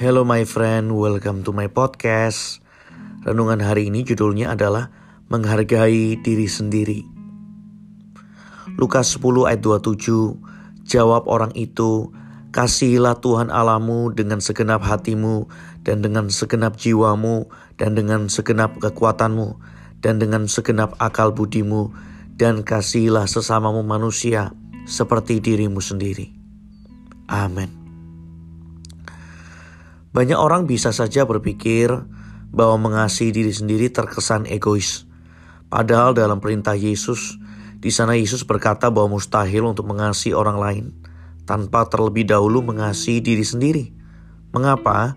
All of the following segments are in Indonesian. Hello my friend, welcome to my podcast. Renungan hari ini judulnya adalah Menghargai Diri Sendiri. Lukas 10 ayat 27, jawab orang itu, kasihilah Tuhan Allahmu dengan segenap hatimu dan dengan segenap jiwamu dan dengan segenap kekuatanmu dan dengan segenap akal budimu dan kasihilah sesamamu manusia seperti dirimu sendiri. Amin. Banyak orang bisa saja berpikir bahwa mengasihi diri sendiri terkesan egois. Padahal dalam perintah Yesus, di sana Yesus berkata bahwa mustahil untuk mengasihi orang lain tanpa terlebih dahulu mengasihi diri sendiri. Mengapa?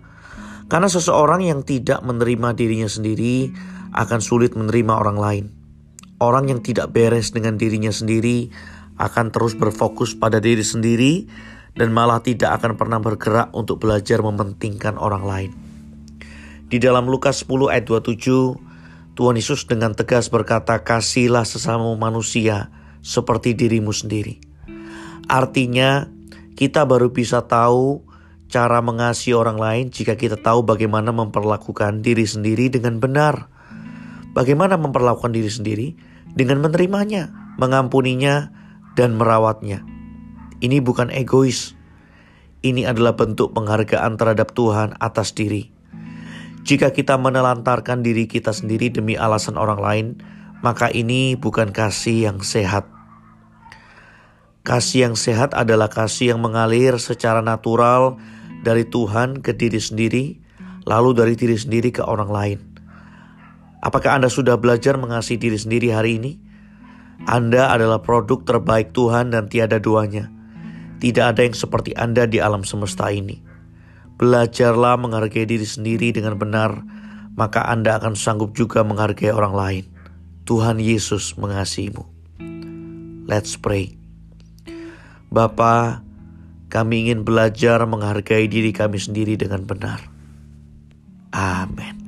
Karena seseorang yang tidak menerima dirinya sendiri akan sulit menerima orang lain. Orang yang tidak beres dengan dirinya sendiri akan terus berfokus pada diri sendiri dan malah tidak akan pernah bergerak untuk belajar mementingkan orang lain. Di dalam Lukas 10 ayat 27, Tuhan Yesus dengan tegas berkata, kasihilah sesamamu manusia seperti dirimu sendiri. Artinya, kita baru bisa tahu cara mengasihi orang lain jika kita tahu bagaimana memperlakukan diri sendiri dengan benar. Bagaimana memperlakukan diri sendiri? Dengan menerimanya, mengampuninya, dan merawatnya. Ini bukan egois. Ini adalah bentuk penghargaan terhadap Tuhan atas diri. Jika kita menelantarkan diri kita sendiri demi alasan orang lain, maka ini bukan kasih yang sehat. Kasih yang sehat adalah kasih yang mengalir secara natural dari Tuhan ke diri sendiri, lalu dari diri sendiri ke orang lain. Apakah Anda sudah belajar mengasihi diri sendiri hari ini? Anda adalah produk terbaik Tuhan dan tiada duanya. Tidak ada yang seperti Anda di alam semesta ini. Belajarlah menghargai diri sendiri dengan benar, maka Anda akan sanggup juga menghargai orang lain. Tuhan Yesus mengasihimu. Let's pray. Bapa, kami ingin belajar menghargai diri kami sendiri dengan benar. Amin.